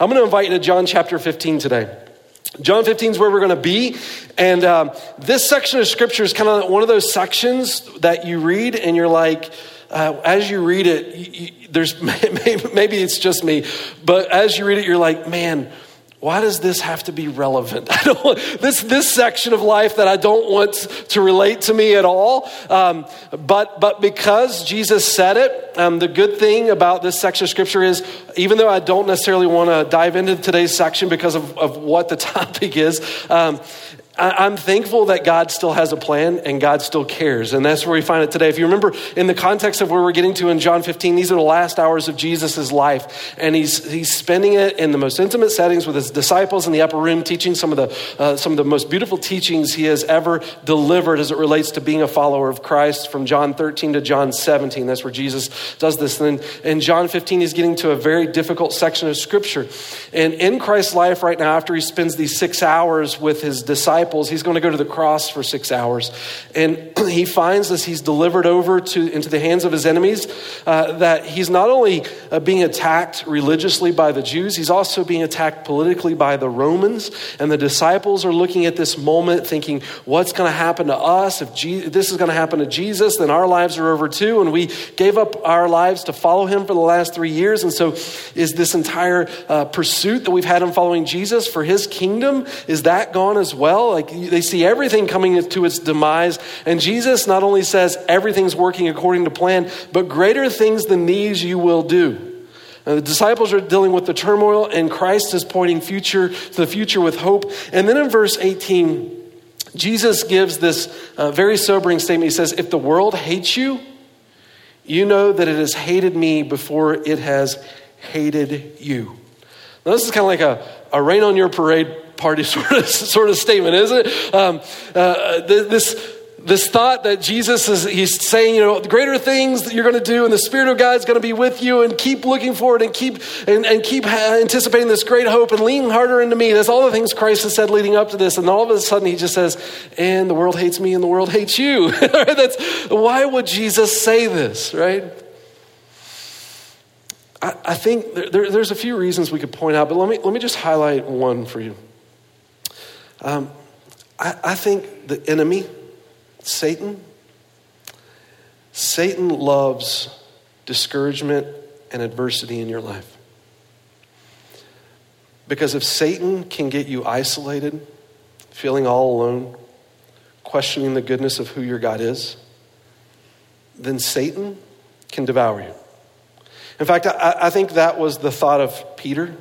I'm going to invite you to John chapter 15 today. John 15 is where we're going to be. And this section of scripture is kind of one of those sections that you read and you're like, as you read it, there's maybe it's just me, but as you read it, you're like, man, why does this have to be relevant? I don't want, this section of life that I don't want to relate to me at all. But because Jesus said it, the good thing about this section of scripture is, even though I don't necessarily want to dive into today's section because of what the topic is, I'm thankful that God still has a plan and God still cares. And that's where we find it today. If you remember, in the context of where we're getting to in John 15, these are the last hours of Jesus' life. And he's spending it in the most intimate settings with his disciples in the upper room, teaching some of the most beautiful teachings he has ever delivered as it relates to being a follower of Christ, from John 13 to John 17. That's where Jesus does this. And in John 15, he's getting to a very difficult section of scripture. And in Christ's life right now, after he spends these 6 hours with his disciples, he's going to go to the cross for 6 hours. And he finds as he's delivered over into the hands of his enemies, that he's not only being attacked religiously by the Jews, he's also being attacked politically by the Romans. And the disciples are looking at this moment thinking, what's going to happen to us? If this is going to happen to Jesus, then our lives are over too. And we gave up our lives to follow him for the last 3 years. And so is this entire pursuit that we've had in following Jesus for his kingdom, is that gone as well? Like, they see everything coming to its demise. And Jesus not only says everything's working according to plan, but greater things than these you will do. And the disciples are dealing with the turmoil, and Christ is pointing to the future with hope. And then in verse 18, Jesus gives this very sobering statement. He says, if the world hates you, you know that it has hated me before it has hated you. Now, this is kind of like a rain on your parade party sort of statement, isn't it? This thought that Jesus he's saying, greater things that you're going to do, and the Spirit of God is going to be with you, and keep looking forward, and keep anticipating this great hope, and lean harder into me. That's all the things Christ has said leading up to this. And all of a sudden he just says, and the world hates me and the world hates you. That's why would Jesus say this, right? I think there's a few reasons we could point out, but let me just highlight one for you. I think the enemy, Satan loves discouragement and adversity in your life. Because if Satan can get you isolated, feeling all alone, questioning the goodness of who your God is, then Satan can devour you. In fact, I think that was the thought of Peter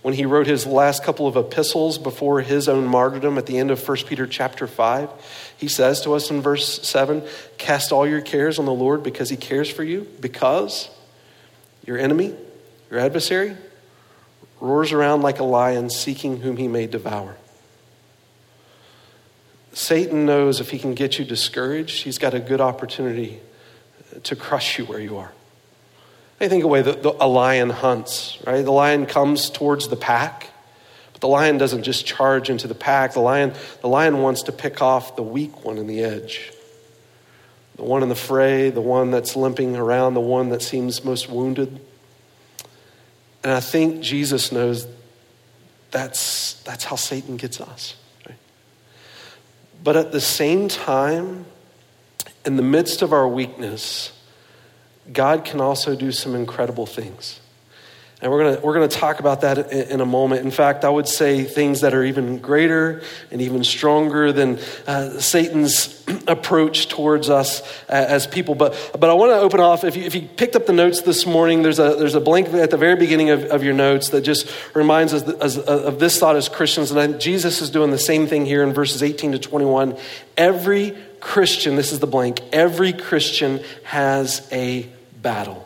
when he wrote his last couple of epistles before his own martyrdom at the end of 1 Peter chapter 5. He says to us in verse 7, cast all your cares on the Lord because he cares for you, because your enemy, your adversary, roars around like a lion seeking whom he may devour. Satan knows if he can get you discouraged, he's got a good opportunity to crush you where you are. I think away a lion hunts, right? The lion comes towards the pack, but the lion doesn't just charge into the pack. The lion wants to pick off the weak one in the edge, the one in the fray, the one that's limping around, the one that seems most wounded. And I think Jesus knows that's how Satan gets us, right? But at the same time, in the midst of our weakness, God can also do some incredible things. And we're going to talk about that in a moment. In fact, I would say things that are even greater and even stronger than Satan's approach towards us as people. But I want to open off, if you picked up the notes this morning, there's a blank at the very beginning of your notes that just reminds us of this thought as Christians. And Jesus is doing the same thing here in verses 18 to 21. Every Christian, this is the blank, every Christian has a battle.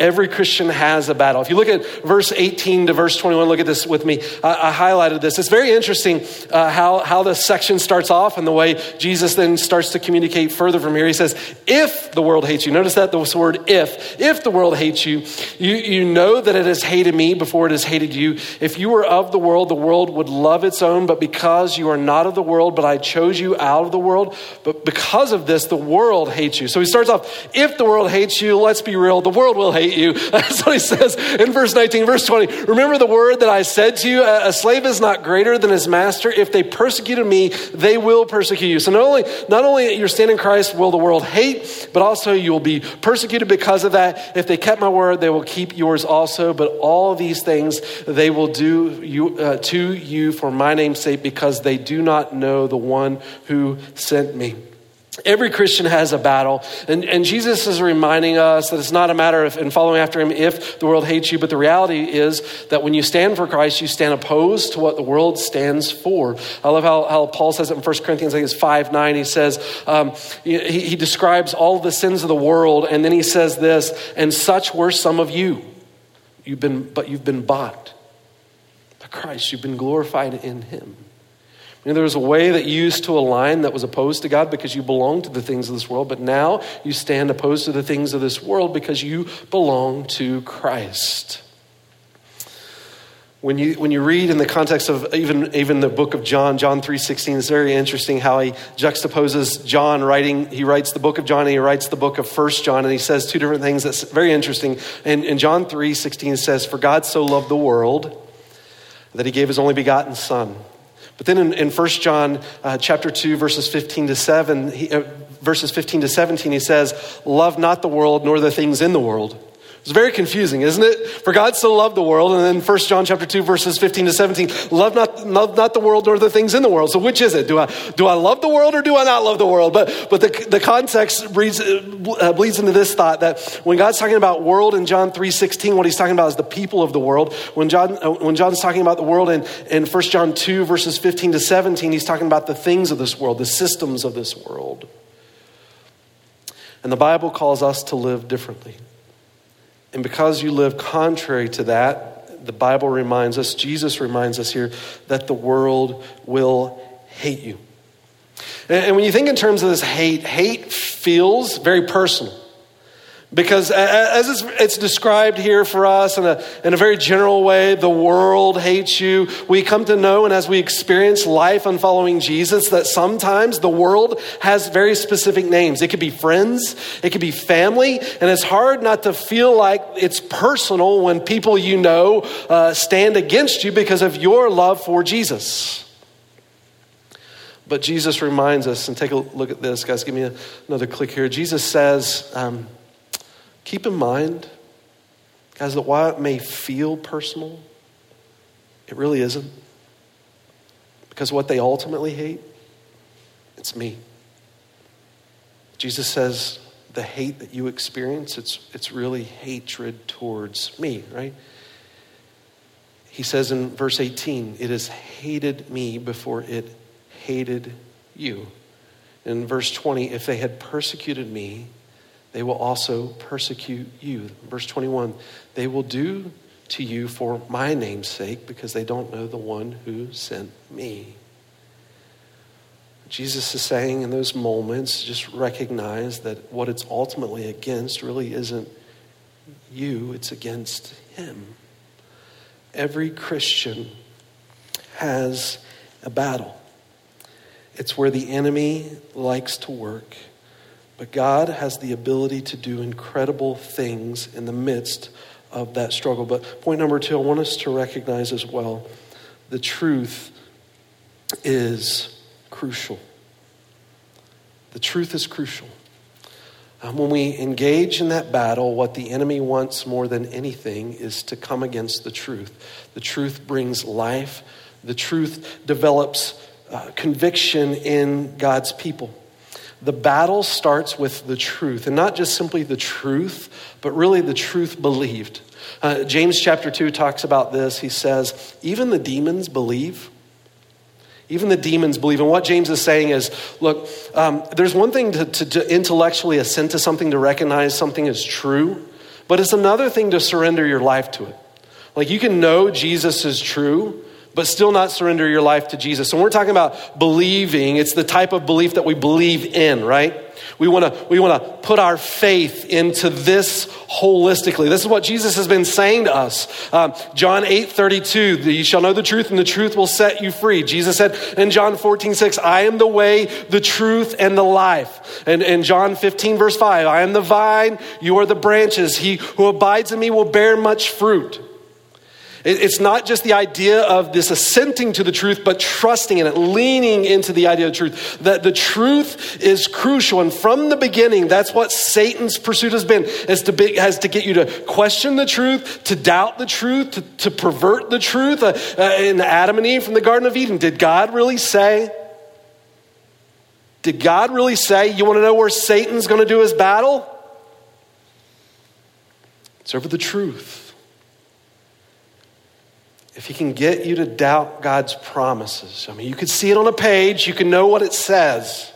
Every Christian has a battle. If you look at verse 18 to verse 21, look at this with me. I highlighted this. It's very interesting how the section starts off and the way Jesus then starts to communicate further from here. He says, if the world hates you, notice that this word if. If the world hates you, you know that it has hated me before it has hated you. If you were of the world would love its own, but because you are not of the world, but I chose you out of the world, but because of this, the world hates you. So he starts off, if the world hates you, let's be real, the world will hate hate you. That's what he says in verse 19, verse 20. Remember the word that I said to you, a slave is not greater than his master. If they persecuted me, they will persecute you. So not only at your stand in Christ will the world hate, but also you will be persecuted because of that. If they kept my word, they will keep yours also. But all these things they will do to you for my name's sake, because they do not know the one who sent me. Every Christian has a battle, and Jesus is reminding us that it's not a matter of and following after him if the world hates you, but the reality is that when you stand for Christ, you stand opposed to what the world stands for. I love how Paul says it in 1 Corinthians, I think it's 5:9. He says, he describes all the sins of the world, and then he says this, and such were some of you. You've been bought by Christ. You've been glorified in him. You know, there was a way that you used to align that was opposed to God because you belonged to the things of this world, but now you stand opposed to the things of this world because you belong to Christ. When you read in the context of even the book of John, John 3:16, it's very interesting how he juxtaposes John writing. He writes the book of John and he writes the book of 1 John, and he says two different things that's very interesting. And in John 3:16 it says, "For God so loved the world that he gave his only begotten Son." But then in 1 John chapter 2, verses 15 to 17, he says, "Love not the world, nor the things in the world." It's very confusing, isn't it? For God so loved the world, and then 1 John chapter 2, verses 15 to 17, love not the world, nor the things in the world. So which is it? Do I love the world or do I not love the world? But the context bleeds into this thought that when God's talking about world in John 3:16, what he's talking about is the people of the world. When John's talking about the world in 1 John 2, verses 15 to 17, he's talking about the things of this world, the systems of this world. And the Bible calls us to live differently. And because you live contrary to that, the Bible reminds us, Jesus reminds us here, that the world will hate you. And when you think in terms of this hate feels very personal. Because as it's described here for us in a very general way, the world hates you. We come to know, and as we experience life on following Jesus, that sometimes the world has very specific names. It could be friends, it could be family, and it's hard not to feel like it's personal when people you know stand against you because of your love for Jesus. But Jesus reminds us, and take a look at this, guys, give me another click here. Jesus says, keep in mind, guys, that while it may feel personal, it really isn't. Because what they ultimately hate, it's me. Jesus says the hate that you experience, it's really hatred towards me, right? He says in verse 18, it has hated me before it hated you. In verse 20, if they had persecuted me, they will also persecute you. Verse 21, they will do to you for my name's sake because they don't know the one who sent me. Jesus is saying in those moments, just recognize that what it's ultimately against really isn't you, it's against him. Every Christian has a battle. It's where the enemy likes to work. But God has the ability to do incredible things in the midst of that struggle. But point number two, I want us to recognize as well, the truth is crucial. The truth is crucial. When we engage in that battle, what the enemy wants more than anything is to come against the truth. The truth brings life. The truth develops conviction in God's people. The battle starts with the truth, and not just simply the truth, but really the truth believed. James chapter 2 talks about this. He says, even the demons believe. Even the demons believe. And what James is saying is, look, there's one thing to intellectually assent to something, to recognize something as true, but it's another thing to surrender your life to it. Like you can know Jesus is true, but still not surrender your life to Jesus. So when we're talking about believing, it's the type of belief that we believe in, right? We want to put our faith into this holistically. This is what Jesus has been saying to us. John 8:32, you shall know the truth and the truth will set you free. Jesus said in John 14:6, I am the way, the truth, and the life. And in John 15:5, I am the vine, you are the branches. He who abides in me will bear much fruit. It's not just the idea of this assenting to the truth, but trusting in it, leaning into the idea of the truth. That the truth is crucial. And from the beginning, that's what Satan's pursuit has been, has to get you to question the truth, to doubt the truth, to pervert the truth. In Adam and Eve from the Garden of Eden, did God really say, you want to know where Satan's going to do his battle? It's over the truth. If he can get you to doubt God's promises, I mean, you could see it on a page, you can know what it says.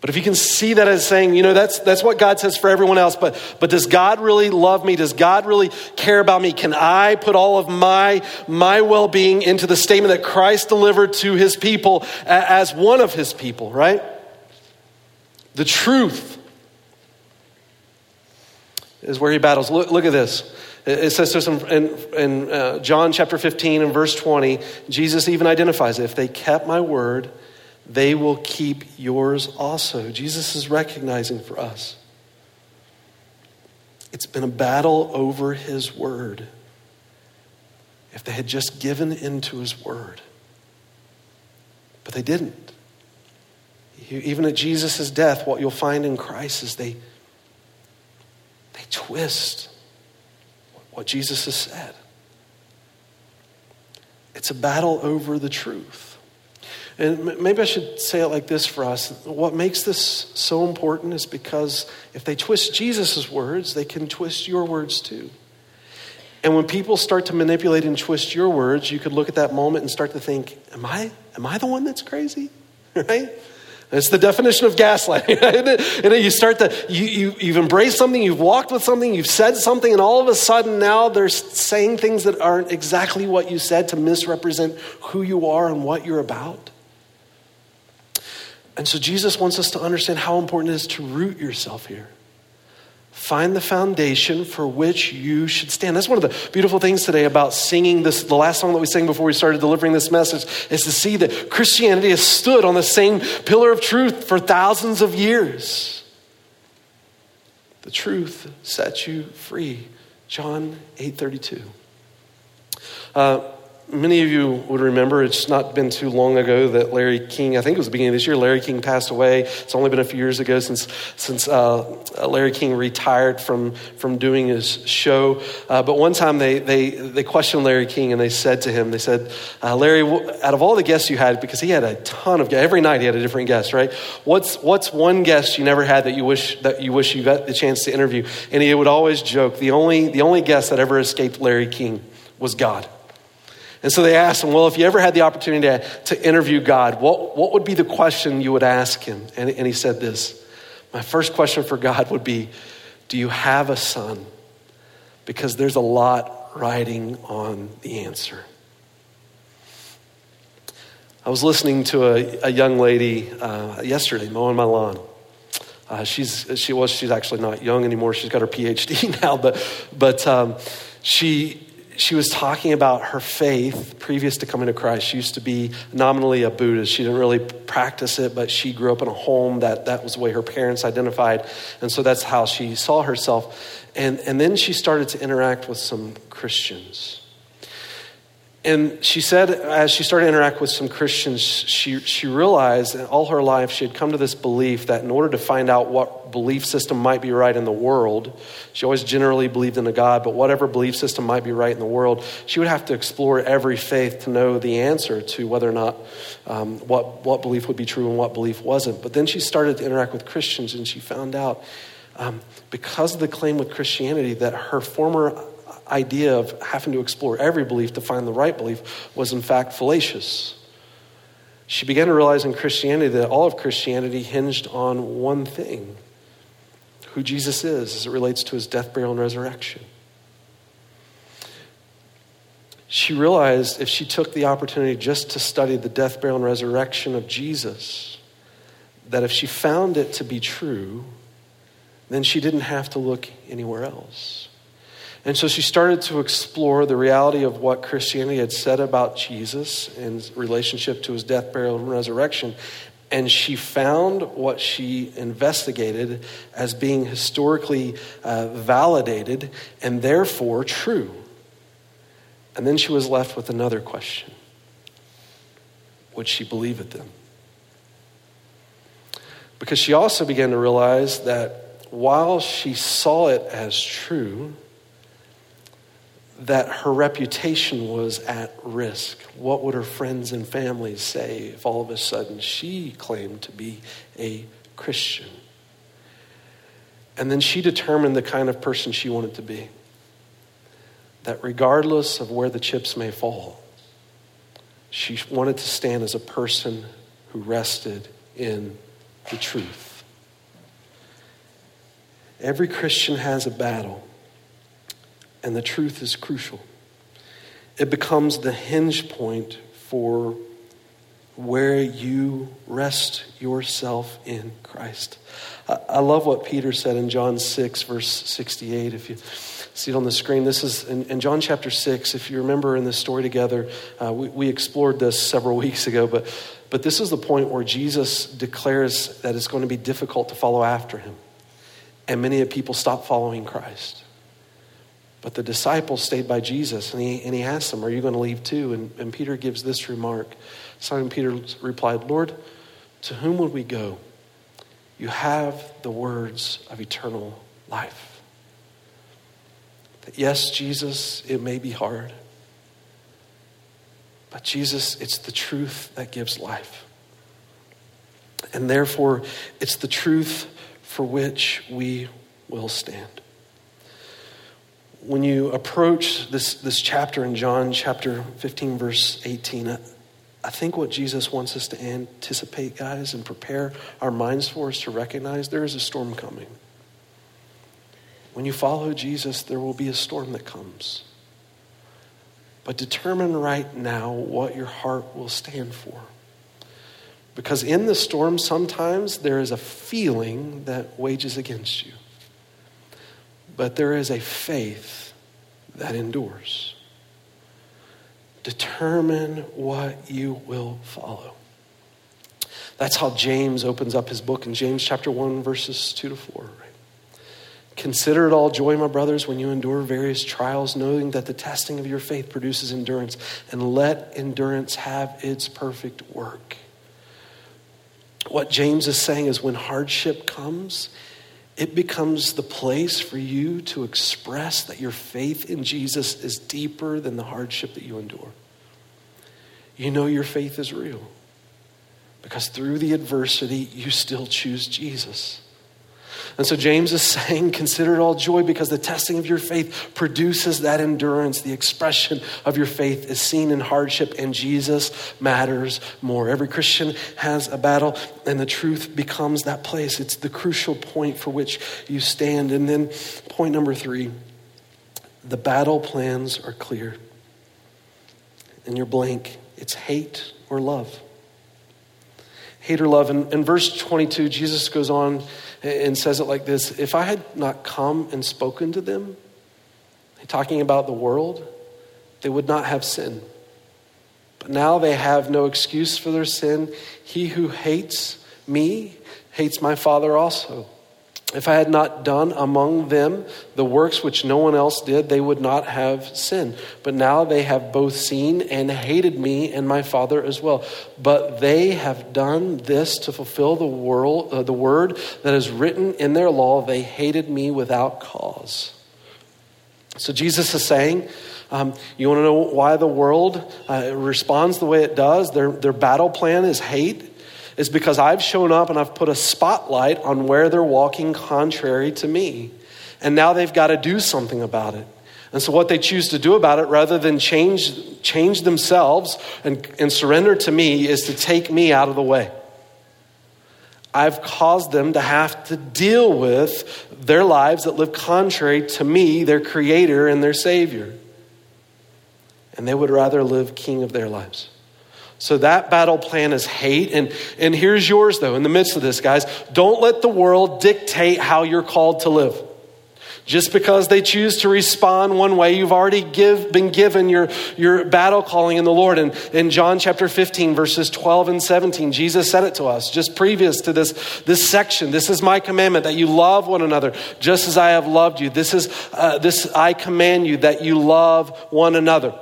But if you can see that as saying, you know, that's what God says for everyone else, but does God really love me? Does God really care about me? Can I put all of my well-being into the statement that Christ delivered to his people as one of his people, right? The truth is where he battles. Look at this. It says to us in John chapter 15 and verse 20, Jesus even identifies it. If they kept my word, they will keep yours also. Jesus is recognizing for us, it's been a battle over his word. If they had just given into his word, but they didn't. Even at Jesus' death, what you'll find in Christ is they twist what Jesus has said. It's a battle over the truth. And maybe I should say it like this for us. What makes this so important is because if they twist Jesus' words, they can twist your words too. And when people start to manipulate and twist your words, you could look at that moment and start to think, am I the one that's crazy? Right? It's the definition of gaslighting. Right? And then you start to, you've embraced something, you've walked with something, you've said something, and all of a sudden now they're saying things that aren't exactly what you said to misrepresent who you are and what you're about. And so Jesus wants us to understand how important it is to root yourself here. Find the foundation for which you should stand. That's one of the beautiful things today about singing this, the last song that we sang before we started delivering this message, is to see that Christianity has stood on the same pillar of truth for thousands of years. The truth sets you free. John 8:32. Many of you would remember, it's not been too long ago that Larry King, I think it was the beginning of this year, Larry King passed away. It's only been a few years ago since Larry King retired from doing his show. But one time they questioned Larry King and they said to him, Larry, out of all the guests you had, because he had a ton of guests, every night he had a different guest, right? What's one guest you never had that you wish you got the chance to interview? And he would always joke, the only guest that ever escaped Larry King was God. And so they asked him, well, if you ever had the opportunity to interview God, what would be the question you would ask him? And he said this, my first question for God would be, do you have a son? Because there's a lot riding on the answer. I was listening to a young lady yesterday mowing my lawn. She's actually not young anymore. She's got her PhD now, but she was talking about her faith previous to coming to Christ. She used to be nominally a Buddhist. She didn't really practice it, but she grew up in a home that was the way her parents identified. And so that's how she saw herself. And then she started to interact with some Christians. And she said, as she started to interact with some Christians, she realized that all her life she had come to this belief that in order to find out what belief system might be right in the world, she always generally believed in a God, but whatever belief system might be right in the world, she would have to explore every faith to know the answer to whether or not what belief would be true and what belief wasn't. But then she started to interact with Christians and she found out because of the claim with Christianity that her former idea of having to explore every belief to find the right belief was in fact fallacious. She began to realize in Christianity that all of Christianity hinged on one thing, who Jesus is as it relates to his death, burial, and resurrection. she realized if she took the opportunity just to study the death, burial, and resurrection of Jesus, that if she found it to be true, then she didn't have to look anywhere else. And so she started to explore the reality of what Christianity had said about Jesus in relationship to his death, burial, and resurrection. And she found what she investigated as being historically validated and therefore true. And then she was left with another question. Would she believe it then? Because she also began to realize that while she saw it as true, that her reputation was at risk. What would her friends and families say if all of a sudden she claimed to be a Christian? And then she determined the kind of person she wanted to be. That regardless of where the chips may fall, she wanted to stand as a person who rested in the truth. Every Christian has a battle, and the truth is crucial. It becomes the hinge point for where you rest yourself in Christ. I love what Peter said in John 6, verse 68. If you see it on the screen, this is in John chapter 6. If you remember in this story together, we explored this several weeks ago, but this is the point where Jesus declares that it's going to be difficult to follow after him. And many people stop following Christ. But the disciples stayed by Jesus, and he asked them, are you going to leave too? And Peter gives this remark. Simon Peter replied, Lord, to whom would we go? You have the words of eternal life. That yes, Jesus, it may be hard. But Jesus, it's the truth that gives life. And therefore, it's the truth for which we will stand. When you approach this chapter in John, chapter 15, verse 18, I think what Jesus wants us to anticipate, guys, and prepare our minds for is to recognize there is a storm coming. When you follow Jesus, there will be a storm that comes. But determine right now what your heart will stand for. Because in the storm, sometimes there is a feeling that wages against you. But there is a faith that endures. Determine what you will follow. That's how James opens up his book in James chapter 1, verses 2-4. Right? Consider it all joy, my brothers, when you endure various trials, knowing that the testing of your faith produces endurance, and let endurance have its perfect work. What James is saying is when hardship comes, it becomes the place for you to express that your faith in Jesus is deeper than the hardship that you endure. You know your faith is real because through the adversity, you still choose Jesus. And so James is saying, consider it all joy because the testing of your faith produces that endurance. The expression of your faith is seen in hardship, and Jesus matters more. Every Christian has a battle, and the truth becomes that place. It's the crucial point for which you stand. And then point number 3, the battle plans are clear. And you're blank. It's hate or love. Hate or love. In verse 22, Jesus goes on and says it like this, if I had not come and spoken to them, talking about the world, they would not have sin. But now they have no excuse for their sin. He who hates me hates my Father also. If I had not done among them the works which no one else did, they would not have sinned. But now they have both seen and hated me and my Father as well. But they have done this to fulfill the word that is written in their law. They hated me without cause. So Jesus is saying, you want to know why the world responds the way it does? Their battle plan is hate. It's because I've shown up and I've put a spotlight on where they're walking contrary to me. And now they've got to do something about it. And so what they choose to do about it, rather than change themselves and surrender to me, is to take me out of the way. I've caused them to have to deal with their lives that live contrary to me, their creator and their savior. and they would rather live king of their lives. So that battle plan is hate. And here's yours though, in the midst of this, guys. Don't let the world dictate how you're called to live. Just because they choose to respond one way, you've already been given your battle calling in the Lord. And in John chapter 15, verses 12 and 17, Jesus said it to us just previous to this section. This is my commandment, that you love one another just as I have loved you. This I command you, that you love one another.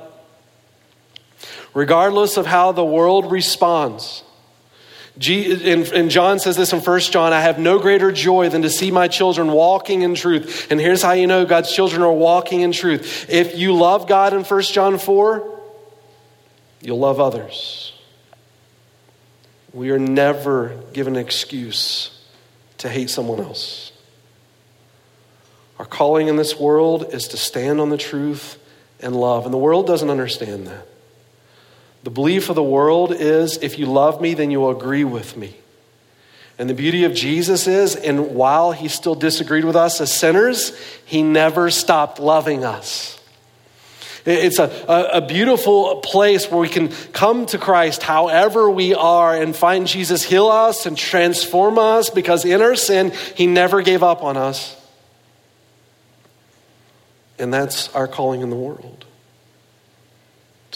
Regardless of how the world responds, and John says this in 1 John, I have no greater joy than to see my children walking in truth. And here's how you know God's children are walking in truth. If you love God in 1 John 4, you'll love others. We are never given an excuse to hate someone else. Our calling in this world is to stand on the truth and love. And the world doesn't understand that. The belief of the world is, if you love me, then you'll agree with me. And the beauty of Jesus is, and while he still disagreed with us as sinners, he never stopped loving us. It's a beautiful place where we can come to Christ however we are and find Jesus heal us and transform us, because in our sin, he never gave up on us. And that's our calling in the world.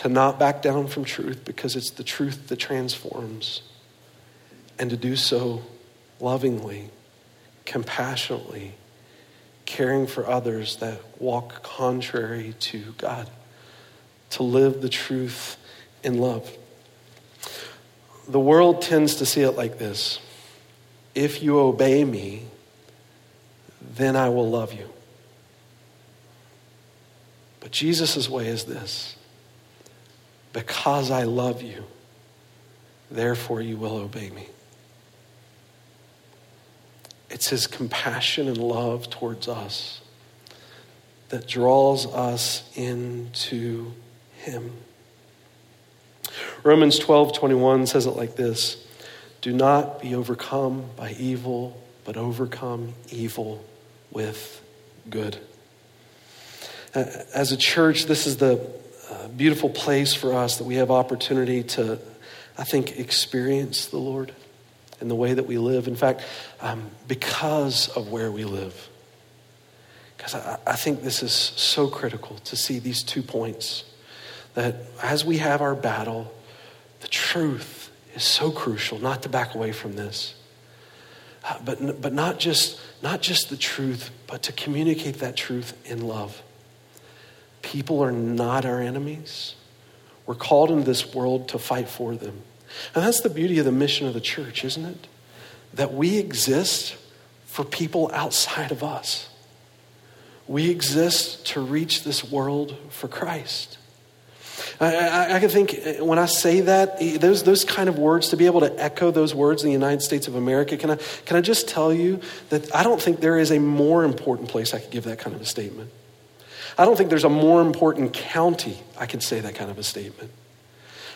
To not back down from truth, because it's the truth that transforms, and to do so lovingly, compassionately, caring for others that walk contrary to God, to live the truth in love. The world tends to see it like this. If you obey me, then I will love you. But Jesus' way is this. Because I love you, therefore you will obey me. It's his compassion and love towards us that draws us into him. Romans 12:21 says it like this. Do not be overcome by evil, but overcome evil with good. As a church, this is the beautiful place for us that we have opportunity to, I think, experience the Lord in the way that we live. In fact, because of where we live. Because I think this is so critical to see these 2 points, that as we have our battle, the truth is so crucial, not to back away from this, but not just the truth, but to communicate that truth in love. People are not our enemies. We're called into this world to fight for them. And that's the beauty of the mission of the church, isn't it? That we exist for people outside of us. We exist to reach this world for Christ. I can think, when I say that, those kind of words, to be able to echo those words in the United States of America, can I just tell you that I don't think there is a more important place I could give that kind of a statement. I don't think there's a more important county I can say that kind of a statement.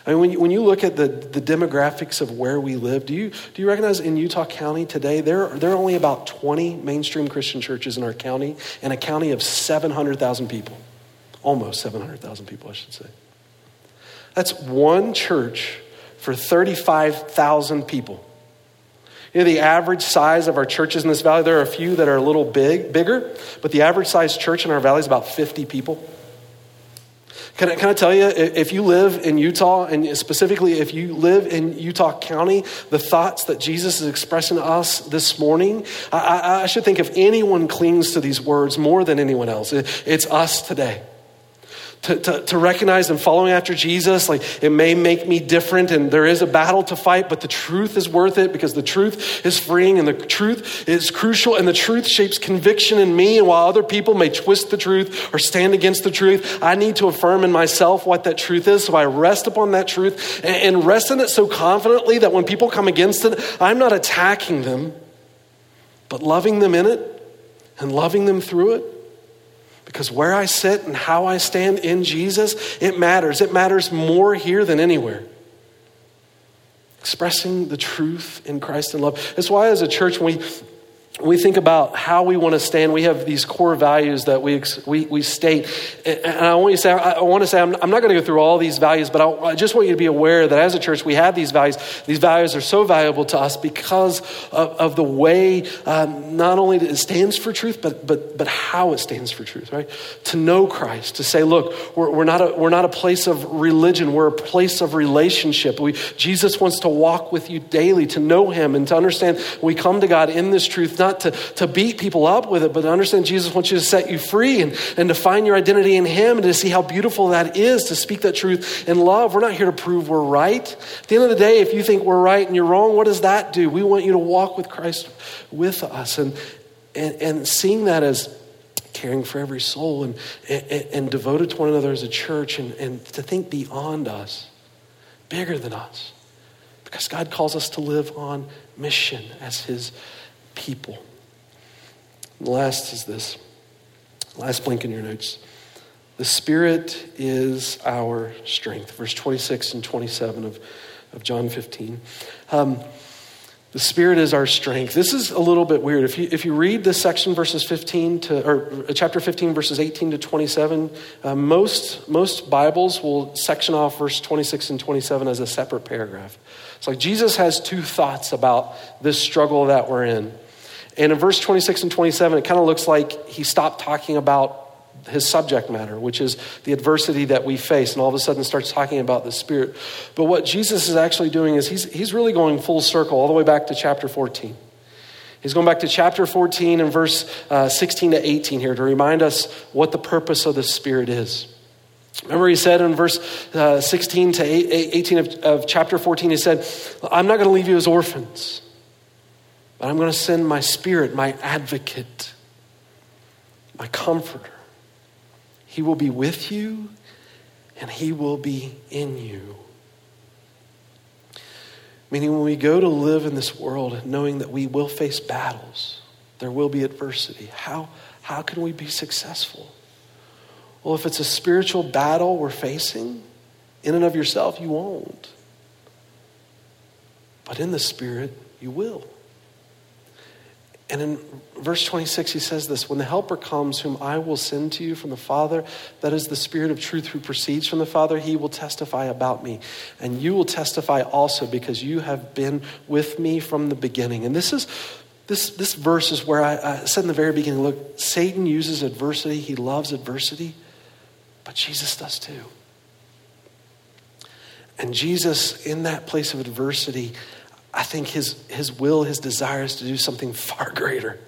I mean, when you look at the demographics of where we live, do you recognize in Utah County today, there are only about 20 mainstream Christian churches in our county, and a county of 700,000 people, almost 700,000 people, I should say. That's one church for 35,000 people. You know, the average size of our churches in this valley, there are a few that are a little bigger, but the average size church in our valley is about 50 people. Can I tell you, if you live in Utah, and specifically if you live in Utah County, the thoughts that Jesus is expressing to us this morning, I should think if anyone clings to these words more than anyone else, it's us today. To recognize and following after Jesus, like, it may make me different, and there is a battle to fight, but the truth is worth it, because the truth is freeing, and the truth is crucial, and the truth shapes conviction in me. And while other people may twist the truth or stand against the truth, I need to affirm in myself what that truth is. So I rest upon that truth and rest in it so confidently that when people come against it, I'm not attacking them, but loving them in it and loving them through it. Because where I sit and how I stand in Jesus, it matters. It matters more here than anywhere. Expressing the truth in Christ and love. That's why as a church, when we we think about how we want to stand. We have these core values that we state. And I want to say, I'm not going to go through all these values, but I just want you to be aware that as a church, we have these values. These values are so valuable to us because of the way not only it stands for truth, but how it stands for truth, right? To know Christ, to say, look, we're not a place of religion. We're a place of relationship. Jesus wants to walk with you daily, to know him and to understand we come to God in this truth, not to beat people up with it, but to understand Jesus wants you to set you free and to find your identity in him and to see how beautiful that is, to speak that truth in love. We're not here to prove we're right. At the end of the day, if you think we're right and you're wrong, what does that do? We want you to walk with Christ with us and seeing that as caring for every soul and devoted to one another as a church and to think beyond us, bigger than us, because God calls us to live on mission as his people. And the last is this. Last blink in your notes. The Spirit is our strength. Verse 26 and 27 of John 15. The Spirit is our strength. This is a little bit weird. If you read this section, chapter 15, verses 18 to 27, most Bibles will section off verse 26 and 27 as a separate paragraph. It's like Jesus has two thoughts about this struggle that we're in. And in verse 26 and 27, it kind of looks like he stopped talking about his subject matter, which is the adversity that we face, and all of a sudden starts talking about the Spirit. But what Jesus is actually doing is he's really going full circle all the way back to chapter 14. He's going back to chapter 14 and verse 16 to 18 here to remind us what the purpose of the Spirit is. Remember he said in verse 16 to 18 of chapter 14, he said, I'm not going to leave you as orphans, but I'm going to send my Spirit, my advocate, my comforter. He will be with you and he will be in you. Meaning when we go to live in this world, knowing that we will face battles, there will be adversity. How can we be successful? Well, if it's a spiritual battle we're facing, in and of yourself, you won't. But in the Spirit, you will. And in verse 26, he says this, when the Helper comes, whom I will send to you from the Father, that is the Spirit of truth who proceeds from the Father, he will testify about me. And you will testify also because you have been with me from the beginning. And this verse is where I said in the very beginning, look, Satan uses adversity. He loves adversity, but Jesus does too. And Jesus, in that place of adversity, I think his will, his desire is to do something far greater.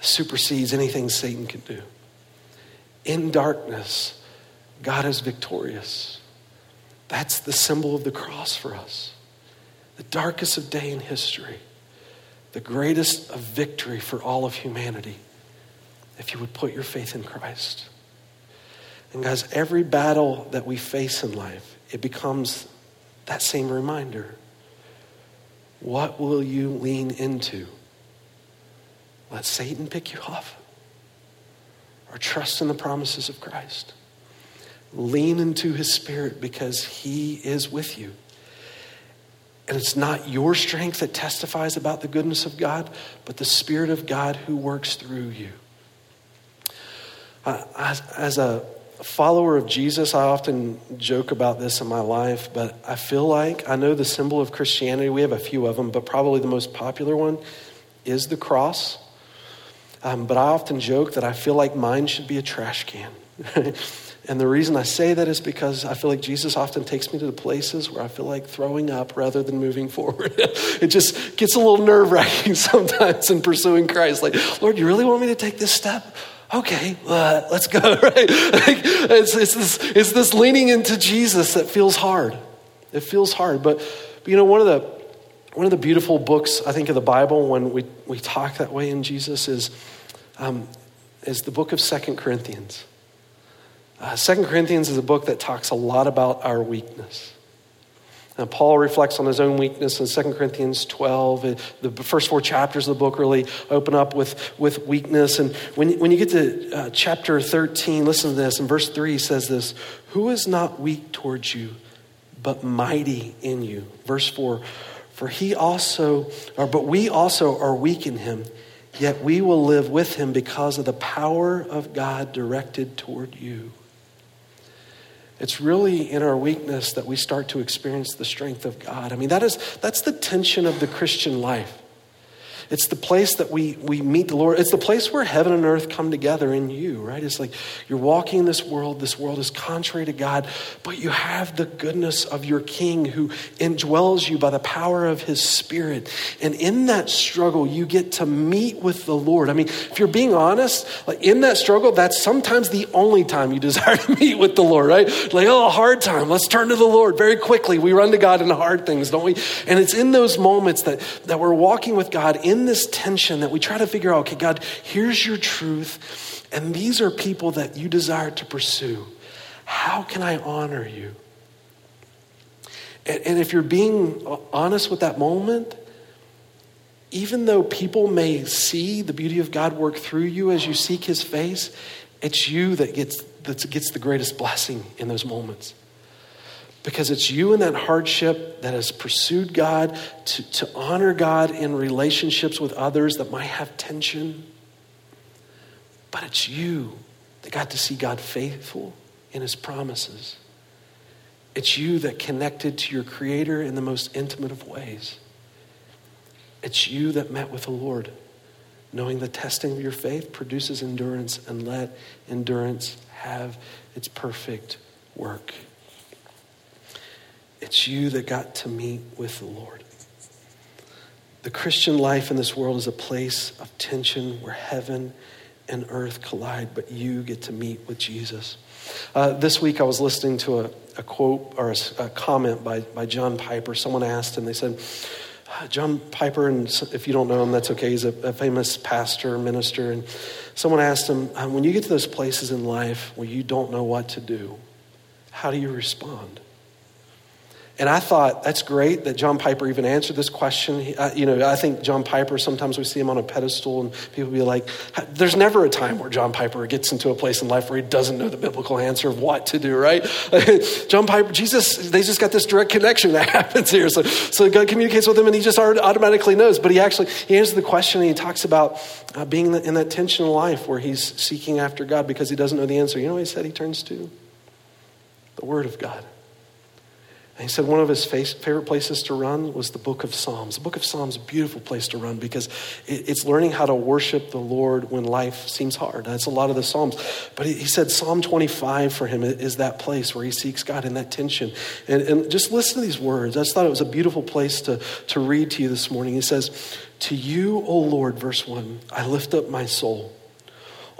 Supersedes anything Satan can do. In darkness, God is victorious. That's the symbol of the cross for us. The darkest of day in history. The greatest of victory for all of humanity. If you would put your faith in Christ. And guys, every battle that we face in life, it becomes that same reminder. What will you lean into? Let Satan pick you off, or trust in the promises of Christ. Lean into his Spirit because he is with you. And it's not your strength that testifies about the goodness of God, but the Spirit of God who works through you. As a follower of Jesus, I often joke about this in my life, but I feel like I know the symbol of Christianity. We have a few of them, but probably the most popular one is the cross. But I often joke that I feel like mine should be a trash can. And the reason I say that is because I feel like Jesus often takes me to the places where I feel like throwing up rather than moving forward. It just gets a little nerve-wracking sometimes in pursuing Christ. Like, Lord, you really want me to take this step? Okay, let's go, right? Like, it's this leaning into Jesus that feels hard. It feels hard, but you know, one of the beautiful books, I think, of the Bible when we talk that way in Jesus is the book of 2 Corinthians. 2 Corinthians is a book that talks a lot about our weakness. Now, Paul reflects on his own weakness in 2 Corinthians 12. The first four chapters of the book really open up with weakness. And when you get to chapter 13, listen to this. In verse 3, he says this, who is not weak towards you, but mighty in you? Verse 4, But we also are weak in him, yet we will live with him because of the power of God directed toward you. It's really in our weakness that we start to experience the strength of God. I mean, that's the tension of the Christian life. It's the place that we meet the Lord. It's the place where heaven and earth come together in you, right? It's like you're walking in this world. This world is contrary to God, but you have the goodness of your King who indwells you by the power of his Spirit. And in that struggle, you get to meet with the Lord. I mean, if you're being honest, like in that struggle, that's sometimes the only time you desire to meet with the Lord, right? Like, oh, a hard time. Let's turn to the Lord very quickly. We run to God in hard things, don't we? And it's in those moments that we're walking with God in this tension that we try to figure out, okay, God, here's your truth, and these are people that you desire to pursue. How can I honor you? And if you're being honest with that moment, even though people may see the beauty of God work through you as you seek his face, it's you that gets the greatest blessing in those moments. Because it's you in that hardship that has pursued God to honor God in relationships with others that might have tension. But it's you that got to see God faithful in his promises. It's you that connected to your Creator in the most intimate of ways. It's you that met with the Lord, knowing the testing of your faith produces endurance, and let endurance have its perfect work. It's you that got to meet with the Lord. The Christian life in this world is a place of tension where heaven and earth collide, but you get to meet with Jesus. This week I was listening to a quote or a comment by John Piper. Someone asked him, they said, John Piper, and if you don't know him, that's okay. He's a famous pastor, minister. And someone asked him, when you get to those places in life where you don't know what to do, how do you respond? And I thought, that's great that John Piper even answered this question. I think John Piper, sometimes we see him on a pedestal and people be like, there's never a time where John Piper gets into a place in life where he doesn't know the biblical answer of what to do, right? John Piper, Jesus, they just got this direct connection that happens here. So God communicates with him and he just automatically knows. But he answers the question, and he talks about being in that tension in life where he's seeking after God because he doesn't know the answer. You know what he said he turns to? The Word of God. And he said one of his favorite places to run was the book of Psalms. The book of Psalms is a beautiful place to run because it's learning how to worship the Lord when life seems hard. That's a lot of the Psalms. But he said Psalm 25 for him is that place where he seeks God in that tension. And just listen to these words. I just thought it was a beautiful place to read to you this morning. He says, "To you, O Lord," verse 1, "I lift up my soul.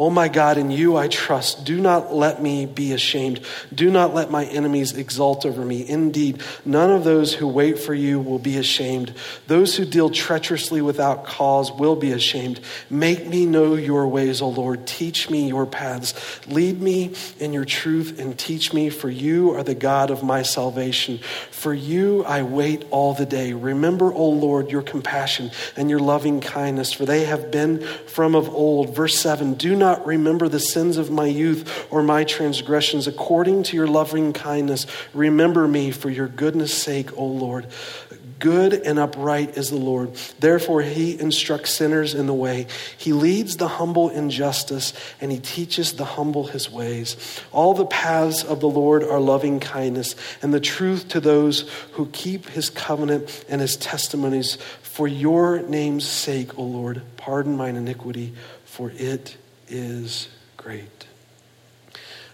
Oh my God, in you I trust. Do not let me be ashamed. Do not let my enemies exult over me. Indeed, none of those who wait for you will be ashamed. Those who deal treacherously without cause will be ashamed. Make me know your ways, O Lord. Teach me your paths. Lead me in your truth and teach me, for you are the God of my salvation. For you I wait all the day. Remember, O Lord, your compassion and your loving kindness, for they have been from of old." Verse 7, "Do not remember the sins of my youth or my transgressions. According to your loving kindness, remember me for your goodness' sake, O Lord. Good and upright is the Lord. Therefore, he instructs sinners in the way. He leads the humble in justice, and he teaches the humble his ways. All the paths of the Lord are loving kindness, and the truth to those who keep his covenant and his testimonies. For your name's sake, O Lord, pardon mine iniquity, for it is great."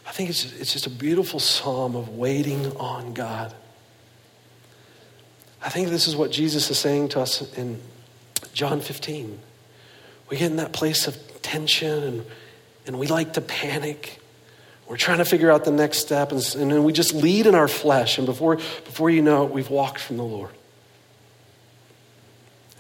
I think it's just a beautiful psalm of waiting on God. I think this is what Jesus is saying to us in John 15. We get in that place of tension and we like to panic. We're trying to figure out the next step and then we just lead in our flesh, and before you know it, we've walked from the Lord.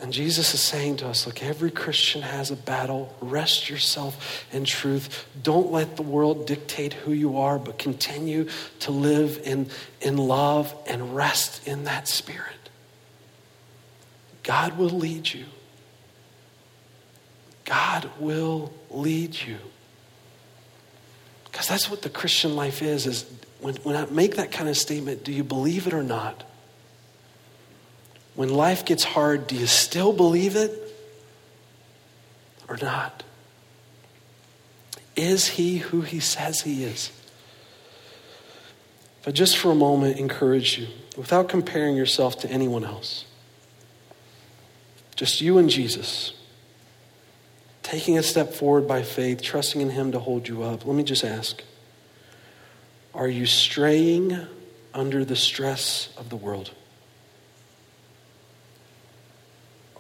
And Jesus is saying to us, look, every Christian has a battle. Rest yourself in truth. Don't let the world dictate who you are, but continue to live in love and rest in that Spirit. God will lead you. God will lead you. Because that's what the Christian life is when I make that kind of statement, do you believe it or not? when life gets hard, do you still believe it or not? Is he who he says he is? If I just for a moment encourage you, without comparing yourself to anyone else, just you and Jesus, taking a step forward by faith, trusting in him to hold you up, let me just ask, are you straying under the stress of the world?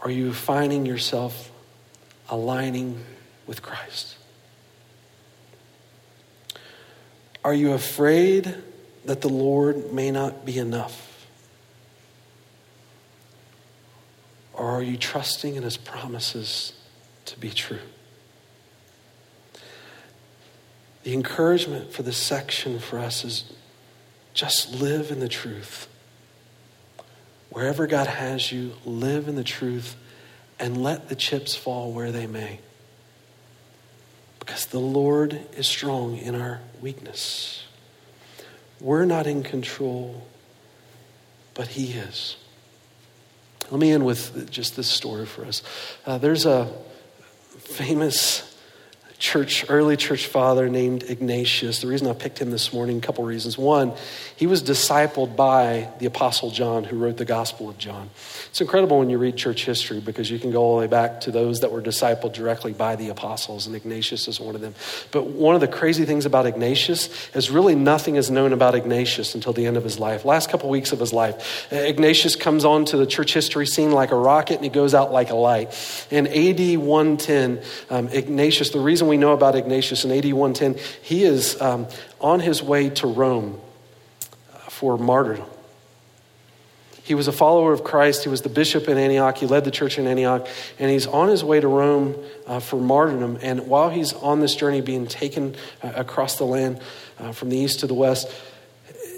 Are you finding yourself aligning with Christ? Are you afraid that the Lord may not be enough? Or are you trusting in his promises to be true? The encouragement for this section for us is just live in the truth. Wherever God has you, live in the truth and let the chips fall where they may. Because the Lord is strong in our weakness. We're not in control, but he is. Let me end with just this story for us. There's a famous early church father named Ignatius. The reason I picked him this morning, a couple reasons. One, he was discipled by the Apostle John, who wrote the Gospel of John. It's incredible when you read church history because you can go all the way back to those that were discipled directly by the apostles, and Ignatius is one of them. But one of the crazy things about Ignatius is really nothing is known about Ignatius until the end of his life. Last couple weeks of his life, Ignatius comes onto the church history scene like a rocket, and he goes out like a light. In AD 110, Ignatius, the reason we know about Ignatius in AD 110, he is on his way to Rome for martyrdom. He was a follower of Christ. He was the bishop in Antioch. He led the church in Antioch. And he's on his way to Rome for martyrdom. And while he's on this journey being taken across the land from the east to the west,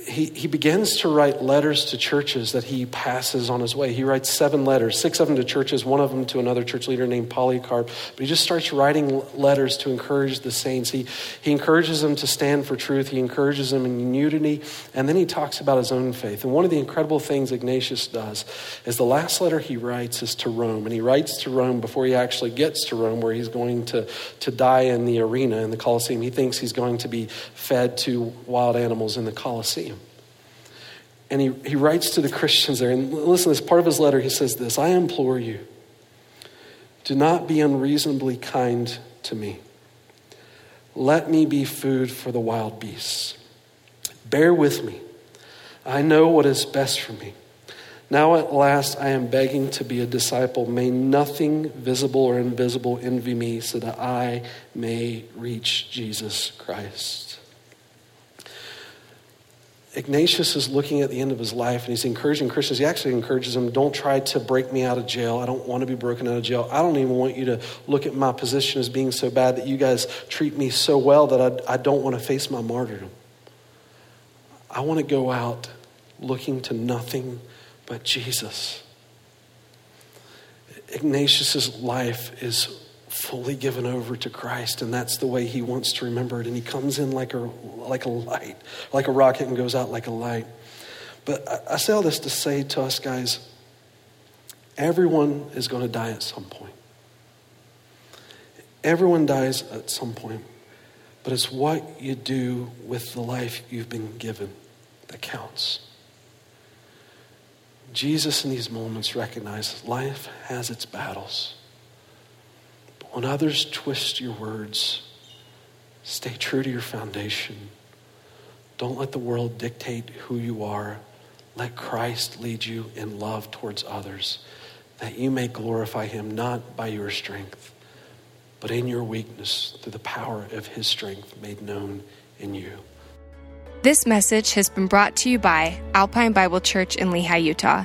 he begins to write letters to churches that he passes on his way. He writes 7 letters, 6 of them to churches, 1 of them to another church leader named Polycarp. But he just starts writing letters to encourage the saints. He encourages them to stand for truth. He encourages them in unity. And then he talks about his own faith. And one of the incredible things Ignatius does is the last letter he writes is to Rome. And he writes to Rome before he actually gets to Rome, where he's going to die in the arena, in the Colosseum. He thinks he's going to be fed to wild animals in the Colosseum. And he writes to the Christians there. And listen, as part of his letter, he says this, I implore you, do not be unreasonably kind to me. Let me be food for the wild beasts. Bear with me. I know what is best for me. Now at last I am begging to be a disciple. May nothing visible or invisible envy me so that I may reach Jesus Christ. Ignatius is looking at the end of his life and he's encouraging Christians. He actually encourages them, don't try to break me out of jail. I don't want to be broken out of jail. I don't even want you to look at my position as being so bad that you guys treat me so well that I don't want to face my martyrdom. I want to go out looking to nothing but Jesus. Ignatius's life is fully given over to Christ, and that's the way he wants to remember it. And he comes in like a light, like a rocket, and goes out like a light. But I say all this to say to us, guys, everyone is going to die at some point. Everyone dies at some point. But it's what you do with the life you've been given that counts. Jesus in these moments recognizes life has its battles. When others twist your words, stay true to your foundation. Don't let the world dictate who you are. Let Christ lead you in love towards others, that you may glorify him not by your strength, but in your weakness through the power of his strength made known in you. This message has been brought to you by Alpine Bible Church in Lehi, Utah.